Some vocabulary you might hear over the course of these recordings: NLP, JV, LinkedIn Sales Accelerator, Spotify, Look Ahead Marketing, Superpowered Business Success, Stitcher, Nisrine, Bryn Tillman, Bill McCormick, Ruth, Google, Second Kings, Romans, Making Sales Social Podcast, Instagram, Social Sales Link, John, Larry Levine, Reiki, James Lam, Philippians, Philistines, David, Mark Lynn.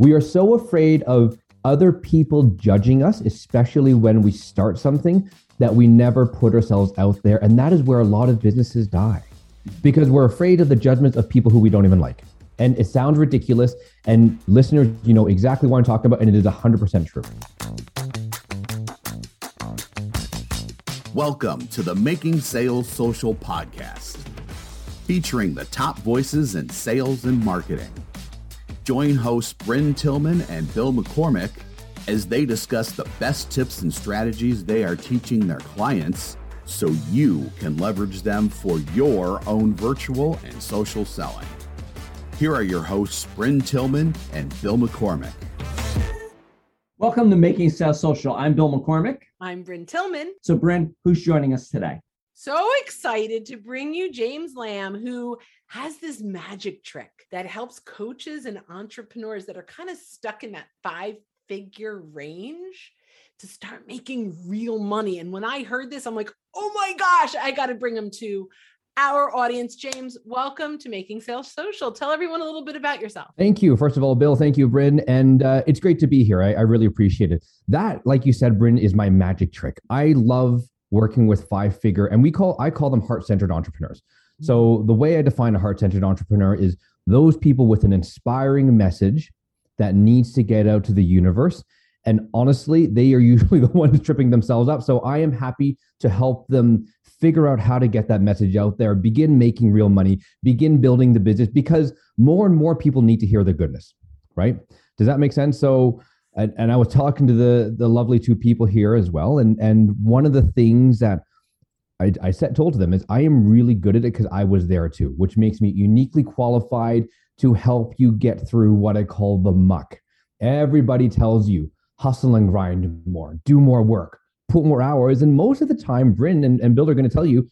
We are so afraid of other people judging us, especially when we start something, that we never put ourselves out there. And that is where a lot of businesses die, because we're afraid of the judgments of people who we don't even like. And it sounds ridiculous, and listeners, you know exactly what I'm talking about, and it is 100% true. Welcome to the Making Sales Social Podcast, featuring the top voices in sales and marketing. Join hosts Bryn Tillman and Bill McCormick as they discuss the best tips and strategies they are teaching their clients so you can leverage them for your own virtual and social selling. Here are your hosts, Bryn Tillman and Bill McCormick. Welcome to Making Sales Social. I'm Bill McCormick. I'm Bryn Tillman. So Bryn, who's joining us today? So excited to bring you James Lam, who has this magic trick that helps coaches and entrepreneurs that are kind of stuck in that five-figure range to start making real money. And when I heard this, I'm like, oh my gosh, I got to bring him to our audience. James, welcome to Making Sales Social. Tell everyone a little bit about yourself. Thank you. First of all, Bill, thank you, Bryn. And it's great to be here. I really appreciate it. That, like you said, Bryn, is my magic trick. I love working with five-figure, and I call them heart-centered entrepreneurs. So the way I define a heart-centered entrepreneur is those people with an inspiring message that needs to get out to the universe. And honestly, they are usually the ones tripping themselves up. So I am happy to help them figure out how to get that message out there, begin making real money, begin building the business, because more and more people need to hear the goodness, right? Does that make sense? So, and I was talking to the lovely two people here as well. And one of the things that I told them is I am really good at it because I was there too, which makes me uniquely qualified to help you get through what I call the muck. Everybody tells you, hustle and grind more, do more work, put more hours. And most of the time, Bryn and Bill are going to tell you,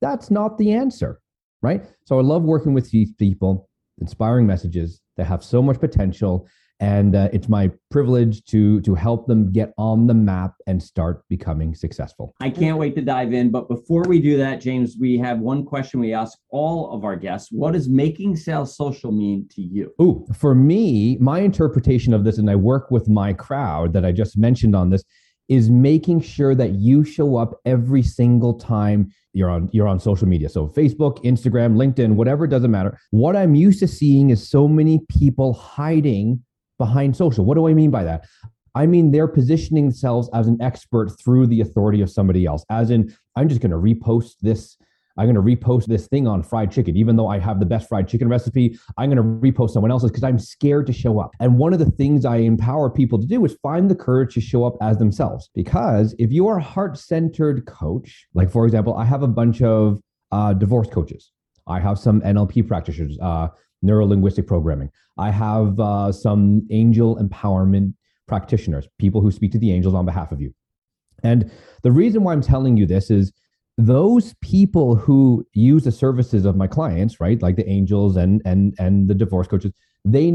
that's not the answer, right? So I love working with these people, inspiring messages that have so much potential. And it's my privilege to help them get on the map and start becoming successful. I can't wait to dive in. But before we do that, James, we have one question we ask all of our guests. What does Making Sales Social mean to you? Ooh, for me, my interpretation of this, and I work with my crowd that I just mentioned on this, is making sure that you show up every single time you're on social media. So Facebook, Instagram, LinkedIn, whatever, it doesn't matter. What I'm used to seeing is so many people hiding behind social. What do I mean by that? I mean, they're positioning themselves as an expert through the authority of somebody else, as in, I'm just going to repost this. I'm going to repost this thing on fried chicken, even though I have the best fried chicken recipe. I'm going to repost someone else's because I'm scared to show up. And one of the things I empower people to do is find the courage to show up as themselves. Because if you are a heart-centered coach, like for example, I have a bunch of divorce coaches. I have some NLP practitioners, neuro-linguistic programming. I have some angel empowerment practitioners, people who speak to the angels on behalf of you. And the reason why I'm telling you this is those people who use the services of my clients, right? Like the angels and the divorce coaches, they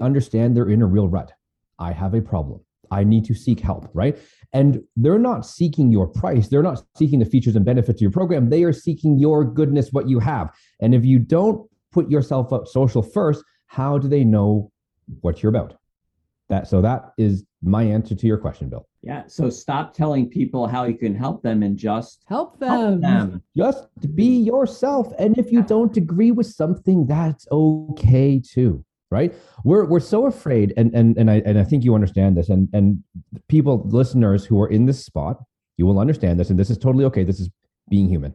understand they're in a real rut. I have a problem. I need to seek help, right? And they're not seeking your price. They're not seeking the features and benefits of your program. They are seeking your goodness, what you have. And if you don't put yourself up social first, how do they know what you're about? So that is my answer to your question, Bill. Yeah. So stop telling people how you can help them and just help them. Just be yourself. And if you don't agree with something, that's okay too, right? We're so afraid, and I think you understand this. And people, listeners who are in this spot, you will understand this. And this is totally okay. This is being human.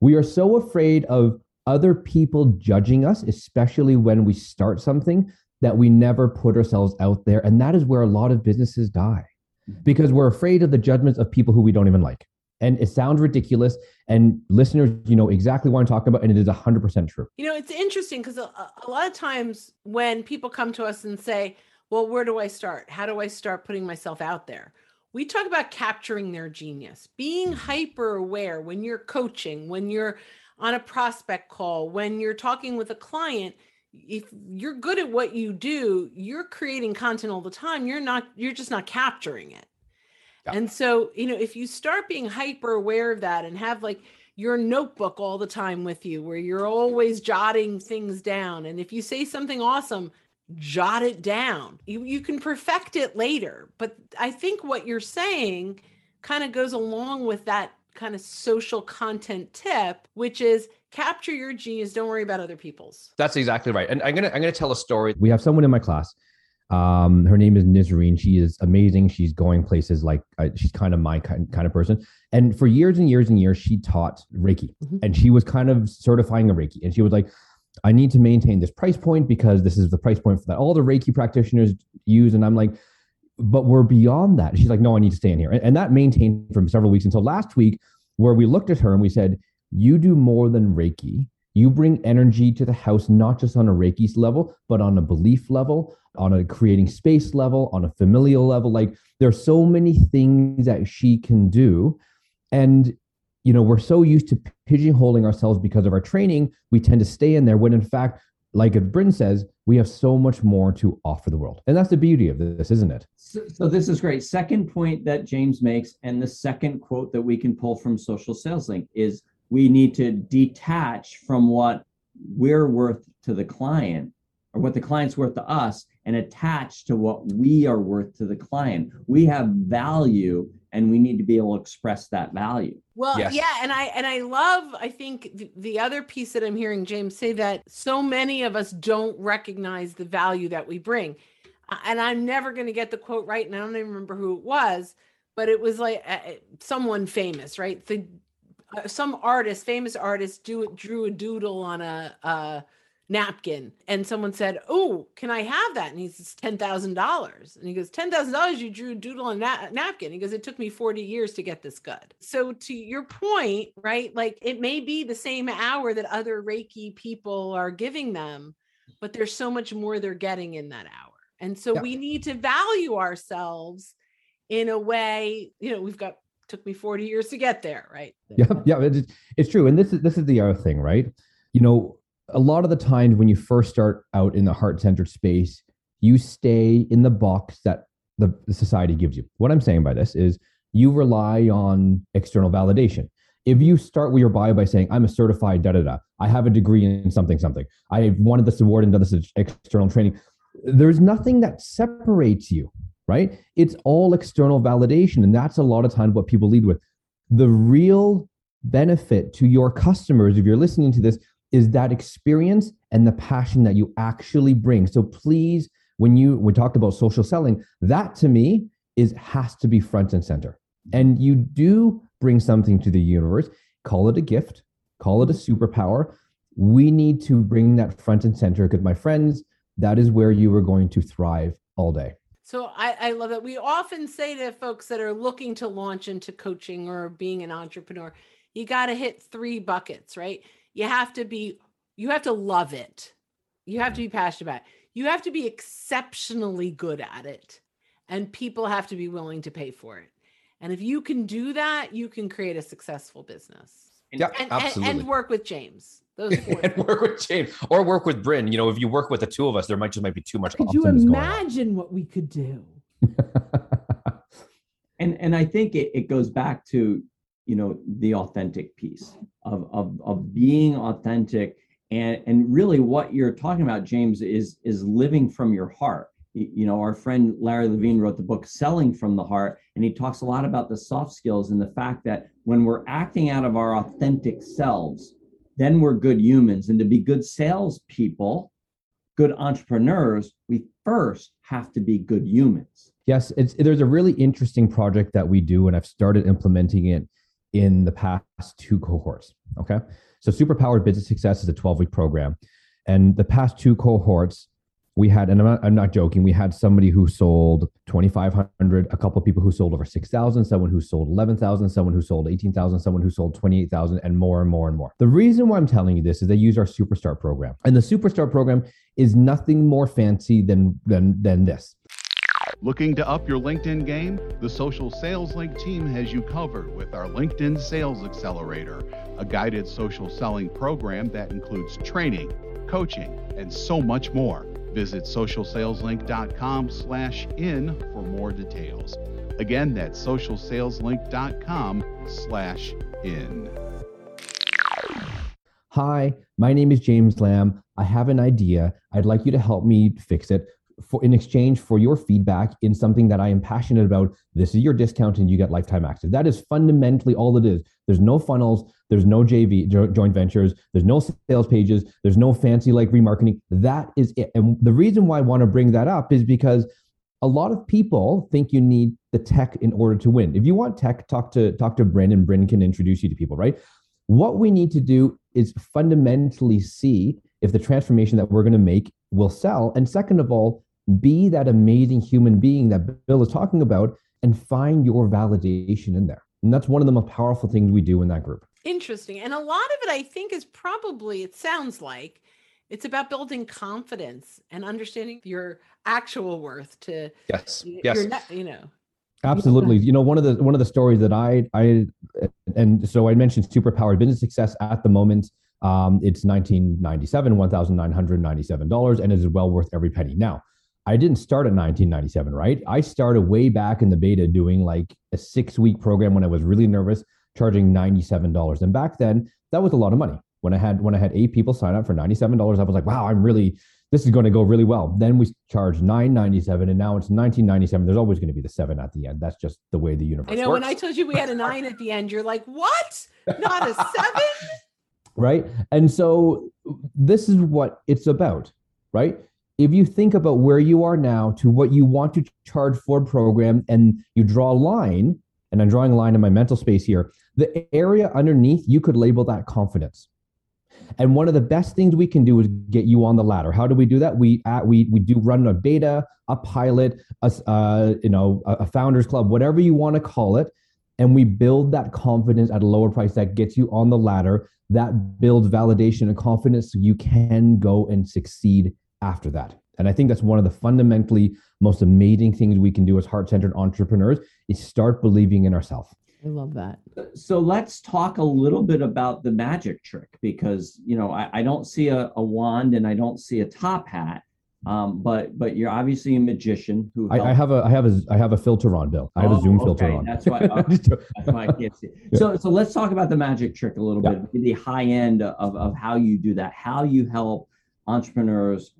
We are so afraid of other people judging us, especially when we start something, that we never put ourselves out there. And that is where a lot of businesses die, because we're afraid of the judgments of people who we don't even like. And it sounds ridiculous. And listeners, you know exactly what I'm talking about. And it is 100% true. You know, it's interesting because a lot of times when people come to us and say, well, where do I start? How do I start putting myself out there? We talk about capturing their genius, being hyper aware when you're coaching, when you're on a prospect call, when you're talking with a client. If you're good at what you do, you're creating content all the time. You're just not capturing it. Yeah. And so, you know, if you start being hyper aware of that and have like your notebook all the time with you, where you're always jotting things down. And if you say something awesome, jot it down. You can perfect it later. But I think what you're saying kind of goes along with that kind of social content tip, which is capture your G's. Don't worry about other people's. That's exactly right. And I'm gonna tell a story. We have someone in my class. Her name is Nisrine. She is amazing. She's going places like she's kind of my kind of person. And for years and years and years, she taught Reiki, and she was kind of certifying a Reiki. And she was like, I need to maintain this price point because this is the price point that all the Reiki practitioners use. And I'm like, but we're beyond that. She's like, no, I need to stay in here. And that maintained for several weeks until last week, where we looked at her and we said, you do more than Reiki. You bring energy to the house, not just on a Reiki level, but on a belief level, on a creating space level, on a familial level. Like, there are so many things that she can do. And, you know, we're so used to pigeonholing ourselves because of our training. We tend to stay in there when, in fact, like Bryn says, we have so much more to offer the world. And that's the beauty of this, isn't it? So this is great. Second point that James makes, and the second quote that we can pull from Social Sales Link, is we need to detach from what we're worth to the client, or what the client's worth to us, and attach to what we are worth to the client. We have value, and we need to be able to express that value. Well, yes. Yeah. And I love, I think the other piece that I'm hearing James say, that so many of us don't recognize the value that we bring. And I'm never going to get the quote right, and I don't even remember who it was, but it was like someone famous, right? Some artist, famous artist, drew a doodle on a napkin, and someone said, "Oh, can I have that?" And he says, $10,000. And he goes, $10,000, you drew a doodle on a napkin. He goes, it took me 40 years to get this good. So to your point, right? Like, it may be the same hour that other Reiki people are giving them, but there's so much more they're getting in that hour. And so we need to value ourselves in a way, you know, we've got, took me 40 years to get there, right? Yeah, it's true. And this is the other thing, right? You know, a lot of the times when you first start out in the heart-centered space, you stay in the box that the society gives you. What I'm saying by this is you rely on external validation. If you start with your bio by saying, I'm a certified da-da-da, I have a degree in something, I wanted this award and done this external training, there's nothing that separates you, right? It's all external validation. And that's a lot of times what people lead with. The real benefit to your customers, if you're listening to this, is that experience and the passion that you actually bring. So please, when we talked about social selling, that to me has to be front and center. And you do bring something to the universe. Call it a gift, call it a superpower. We need to bring that front and center, because, my friends, that is where you are going to thrive all day. So I love that. We often say to folks that are looking to launch into coaching or being an entrepreneur, you got to hit three buckets, right? You have to love it. You have to be passionate about it. You have to be exceptionally good at it, and people have to be willing to pay for it. And if you can do that, you can create a successful business. Yeah, absolutely. And work with James. Those four and work with James, or work with Bryn. You know, if you work with the two of us, there might be too much. Could you imagine what we could do? and I think it goes back to, you know, the authentic piece of being authentic, and really what you're talking about, James, is living from your heart. You know, our friend Larry Levine wrote the book Selling from the Heart, and he talks a lot about the soft skills and the fact that when we're acting out of our authentic selves, then we're good humans. And to be good salespeople, good entrepreneurs, we first have to be good humans. Yes, there's a really interesting project that we do, and I've started implementing it in the past two cohorts. Okay. So Superpowered Business Success is a 12-week program. And the past two cohorts we had, and I'm not joking, we had somebody who sold 2,500, a couple of people who sold over 6,000, someone who sold 11,000, someone who sold 18,000, someone who sold 28,000, and more and more and more. The reason why I'm telling you this is they use our Superstar program. And the Superstar program is nothing more fancy than this. Looking to up your LinkedIn game? The Social Sales Link team has you covered with our LinkedIn Sales Accelerator, a guided social selling program that includes training, coaching, and so much more. Visit socialsaleslink.com/in for more details. Again, that's socialsaleslink.com/in. Hi, my name is James Lam. I have an idea. I'd like you to help me fix it in exchange for your feedback in something that I am passionate about. This is your discount and you get lifetime access. That is fundamentally all it is. There's no funnels. There's no JV, joint ventures. There's no sales pages. There's no fancy like remarketing. That is it. And the reason why I want to bring that up is because a lot of people think you need the tech in order to win. If you want tech, talk to Bryn, and Bryn can introduce you to people, right? What we need to do is fundamentally see if the transformation that we're going to make will sell. And second of all, be that amazing human being that Bill is talking about and find your validation in there. And that's one of the most powerful things we do in that group. Interesting. And a lot of it, I think, is probably, it sounds like, it's about building confidence and understanding your actual worth to, yes. Absolutely. You know, one of the stories that I and so I mentioned Superpowered Business Success at the moment. It's $1,997, and it is well worth every penny. Now, I didn't start at $1,997, right? I started way back in the beta doing like a 6-week program when I was really nervous, charging $97. And back then, that was a lot of money. When I had 8 people sign up for $97, I was like, wow, this is going to go really well. Then we charged $9.97, and now it's $19.97. There's always going to be the 7 at the end. That's just the way the universe works. I know. When I told you we had a 9 at the end, you're like, what? Not a 7? Right. And so this is what it's about, right? If you think about where you are now to what you want to charge for a program, and you draw a line, and I'm drawing a line in my mental space here, the area underneath, you could label that confidence. And one of the best things we can do is get you on the ladder. How do we do that? We do run a beta, a pilot, a founders club, whatever you want to call it. And we build that confidence at a lower price that gets you on the ladder, that builds validation and confidence so you can go and succeed after that. And I think that's one of the fundamentally most amazing things we can do as heart-centered entrepreneurs is start believing in ourselves. I love that. So let's talk a little bit about the magic trick, because, you know, I don't see a wand and I don't see a top hat, but you're obviously a magician who I have a filter on, Bill. I have a Zoom filter on. That's why I can't see it. So let's talk about the magic trick a little bit, the high end of how you do that, how you help entrepreneurs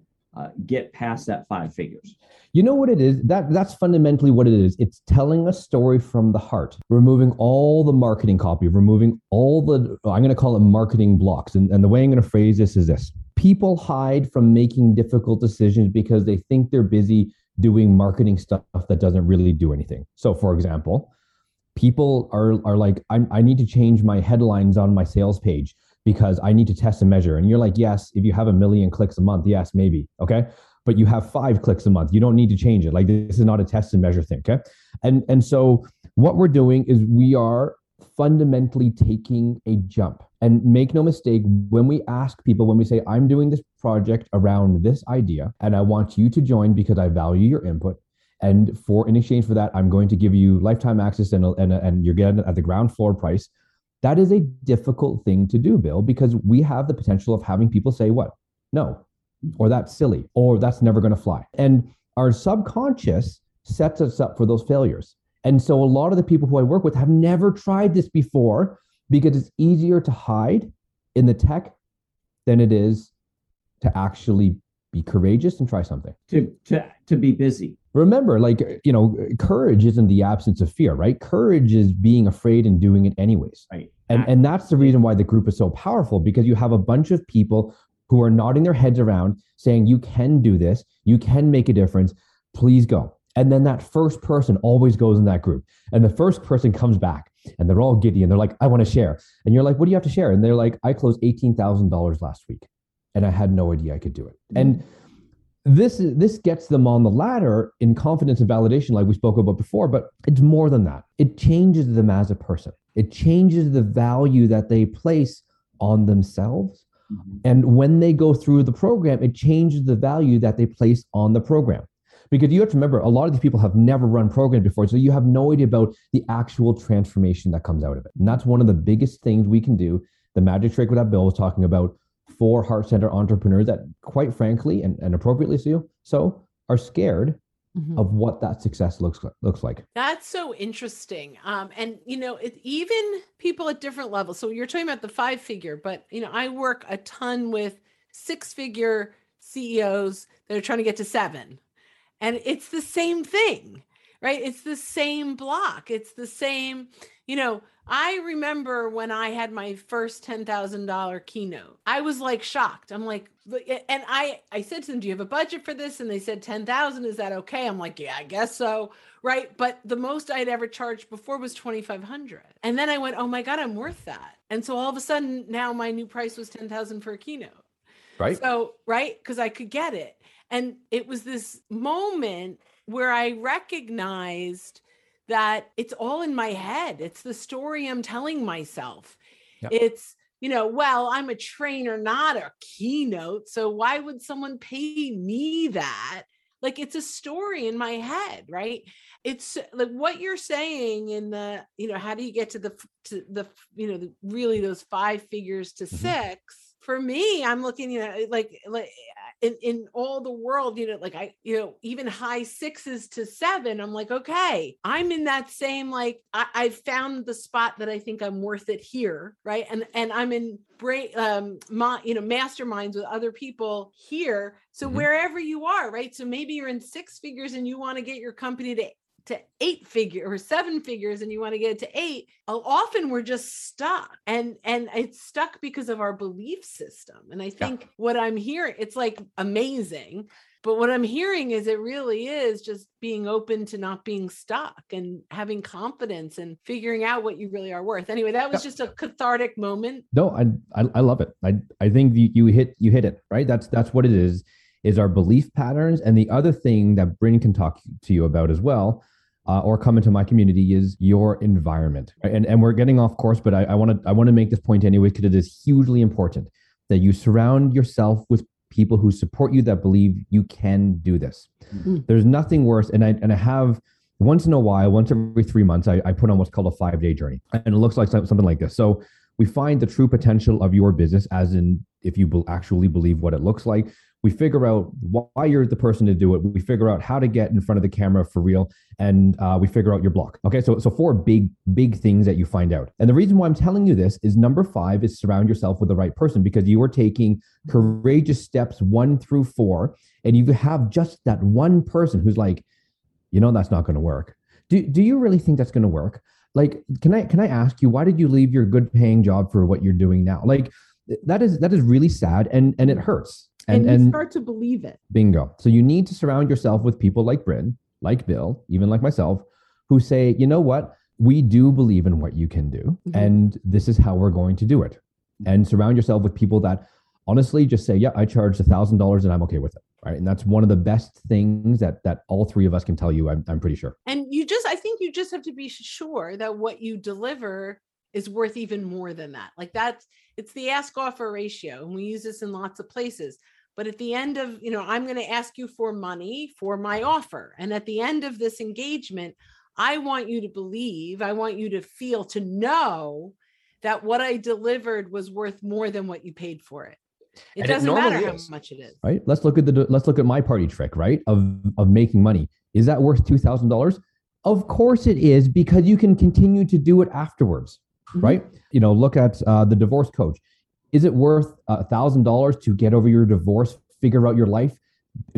get past that 5 figures. You know what it is? That's fundamentally what it is. It's telling a story from the heart, removing all the marketing copy, removing all the, I'm going to call it marketing blocks. And the way I'm going to phrase this is this. People hide from making difficult decisions because they think they're busy doing marketing stuff that doesn't really do anything. So for example, people are like, I need to change my headlines on my sales page because I need to test and measure. And you're like, yes, if you have 1 million clicks a month, yes, maybe. Okay. But you have 5 clicks a month. You don't need to change it. Like, this is not a test and measure thing, okay? And so what we're doing is we are fundamentally taking a jump. And make no mistake, when we ask people, when we say, I'm doing this project around this idea, and I want you to join because I value your input. And in exchange for that, I'm going to give you lifetime access and you're getting at the ground floor price. That is a difficult thing to do, Bill, because we have the potential of having people say what? No. Or that's silly, or that's never going to fly. And our subconscious sets us up for those failures. And so a lot of the people who I work with have never tried this before because it's easier to hide in the tech than it is to actually be courageous and try something. To be busy. Remember, courage isn't the absence of fear, right? Courage is being afraid and doing it anyways. Right. And that's the reason why the group is so powerful, because you have a bunch of people who are nodding their heads around saying, you can do this, you can make a difference, please go. And then that first person always goes in that group. And the first person comes back and they're all giddy and they're like, I want to share. And you're like, what do you have to share? And they're like, I closed $18,000 last week and I had no idea I could do it. And this gets them on the ladder in confidence and validation like we spoke about before, but it's more than that. It changes them as a person. It changes the value that they place on themselves. And when they go through the program, it changes the value that they place on the program. Because you have to remember, a lot of these people have never run programs before, so you have no idea about the actual transformation that comes out of it. And that's one of the biggest things we can do, the magic trick that Bill was talking about for heart-centered entrepreneurs that, quite frankly, and appropriately so, are scared of what that success looks like. That's so interesting. And, you know, even people at different levels. So you're talking about the 5-figure, but, you know, I work a ton with 6-figure CEOs that are trying to get to 7. And it's the same thing, right? It's the same block. It's the same, you know, I remember when I had my first $10,000 keynote, I was like shocked. I'm like, and I said to them, do you have a budget for this? And they said, 10,000, is that okay? I'm like, yeah, I guess so. Right. But the most I'd ever charged before was 2,500. And then I went, oh my God, I'm worth that. And so all of a sudden now my new price was 10,000 for a keynote. Right. So, right. Cause I could get it. And it was this moment where I recognized that it's all in my head. It's the story I'm telling myself. Yep. It's, you know, well, I'm a trainer, not a keynote. So why would someone pay me that? Like, it's a story in my head, right? It's like what you're saying in the, you know, how do you get to the, you know, really those 5 figures to 6? For me, I'm looking, you know, like in all the world, you know, like I, you know, even high 6s to 7, I'm like, okay, I'm in that same, like, I found the spot that I think I'm worth it here. Right. And I'm in great, you know, masterminds with other people here. So wherever you are, right. So maybe you're in 6 figures and you want to get your company to 8 figure or 7 figures and you want to get it to 8, often we're just stuck. And it's stuck because of our belief system. And I think what I'm hearing, it's like amazing, but what I'm hearing is it really is just being open to not being stuck and having confidence and figuring out what you really are worth. Anyway, that was just a cathartic moment. No, I love it. I think you hit it, right? That's what it is our belief patterns. And the other thing that Bryn can talk to you about as well, or come into my community, is your environment. And we're getting off course, but I want to make this point anyway, because it is hugely important that you surround yourself with people who support you, that believe you can do this. Mm-hmm. There's nothing worse. And I have, once in a while, once every 3 months, I put on what's called a 5-day journey. And it looks like something like this. So we find the true potential of your business, as in if you actually believe what it looks like. We figure out why you're the person to do it. We figure out how to get in front of the camera for real. And we figure out your block. Okay, so 4 big things that you find out. And the reason why I'm telling you this is number 5 is surround yourself with the right person, because you are taking courageous steps 1 through 4. And you have just that one person who's like, you know, that's not going to work. Do you really think that's going to work? Like, can I ask you, why did you leave your good paying job for what you're doing now? Like, that is really sad and it hurts. And you start to believe it. Bingo. So you need to surround yourself with people like Bryn, like Bill, even like myself, who say, you know what, we do believe in what you can do. Mm-hmm. And this is how we're going to do it. And surround yourself with people that honestly just say, yeah, I charged $1,000 and I'm okay with it. Right. And that's one of the best things that all 3 of us can tell you, I'm pretty sure. And I think you just have to be sure that what you deliver is worth even more than that. Like, it's the ask offer ratio. And we use this in lots of places, but at the end of, you know, I'm going to ask you for money for my offer. And at the end of this engagement, I want you to believe, I want you to feel, to know that what I delivered was worth more than what you paid for it. It doesn't matter how much it is. Right. Let's look at my party trick, right? Of making money. Is that worth $2,000? Of course it is, because you can continue to do it afterwards. Right. You know, look at the divorce coach. Is it worth $1,000 to get over your divorce, figure out your life,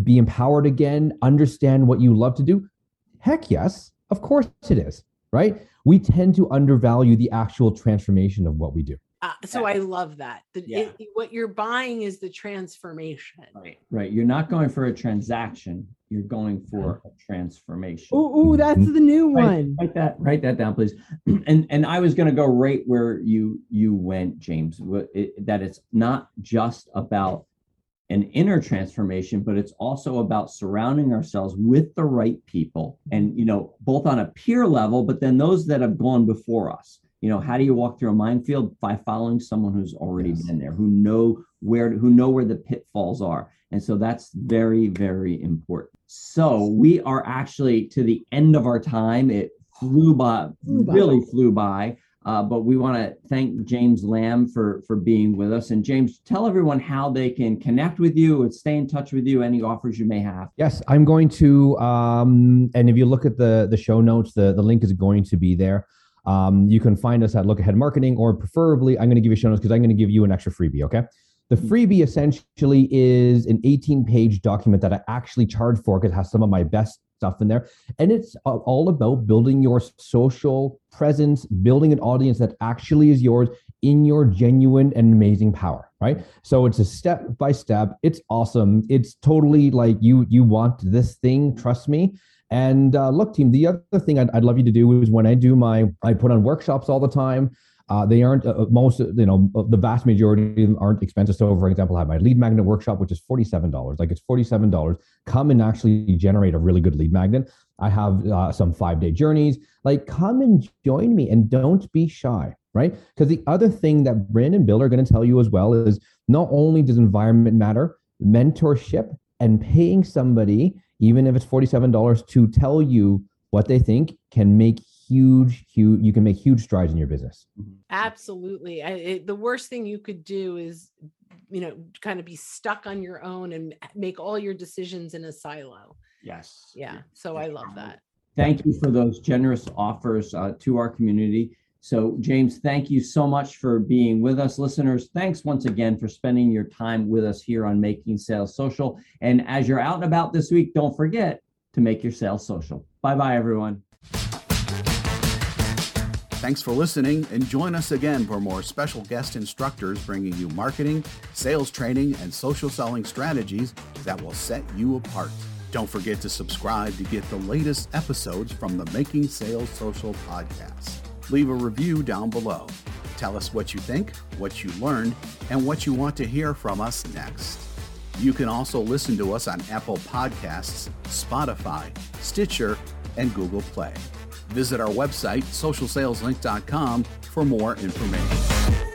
be empowered again, understand what you love to do? Heck yes, of course it is. Right. We tend to undervalue the actual transformation of what we do. So I love that. What you're buying is the transformation. Right. Right. You're not going for a transaction. You're going for a transformation. Ooh, that's the new one. Write that down, please. And I was going to go right where you went, James, that it's not just about an inner transformation, but it's also about surrounding ourselves with the right people, and, you know, both on a peer level, but then those that have gone before us. You know, how do you walk through a minefield? By following someone who's already been there, who know where the pitfalls are. And so that's very, very important. So we are actually to the end of our time. It flew by. Really flew by. But we want to thank James Lam for being with us. And James, tell everyone how they can connect with you and stay in touch with you, any offers you may have. Yes, I'm going to, and if you look at the show notes, the link is going to be there. You can find us at Look Ahead Marketing, or preferably, I'm going to give you show notes because I'm going to give you an extra freebie, okay? The freebie essentially is an 18-page document that I actually charge for because it has some of my best stuff in there. And it's all about building your social presence, building an audience that actually is yours in your genuine and amazing power, right? So it's a step-by-step. It's awesome. It's totally like you want this thing, trust me. And look, team, the other thing I'd love you to do is when I do I put on workshops all the time. They aren't most, the vast majority aren't expensive. So, for example, I have my lead magnet workshop, which is $47. Like, it's $47. Come and actually generate a really good lead magnet. I have some 5-day journeys. Like, come and join me and don't be shy, right? Because the other thing that Bryn and Bill are going to tell you as well is not only does environment matter, mentorship and paying somebody, even if it's $47, to tell you what they think can make huge, you can make huge strides in your business. Absolutely. The worst thing you could do is, kind of be stuck on your own and make all your decisions in a silo. Yes. Yeah. So I love that. Thank you for those generous offers to our community. So James, thank you so much for being with us. Listeners, thanks once again for spending your time with us here on Making Sales Social. And as you're out and about this week, don't forget to make your sales social. Bye-bye, everyone. Thanks for listening, and join us again for more special guest instructors bringing you marketing, sales training, and social selling strategies that will set you apart. Don't forget to subscribe to get the latest episodes from the Making Sales Social podcast. Leave a review down below. Tell us what you think, what you learned, and what you want to hear from us next. You can also listen to us on Apple Podcasts, Spotify, Stitcher, and Google Play. Visit our website, socialsaleslink.com, for more information.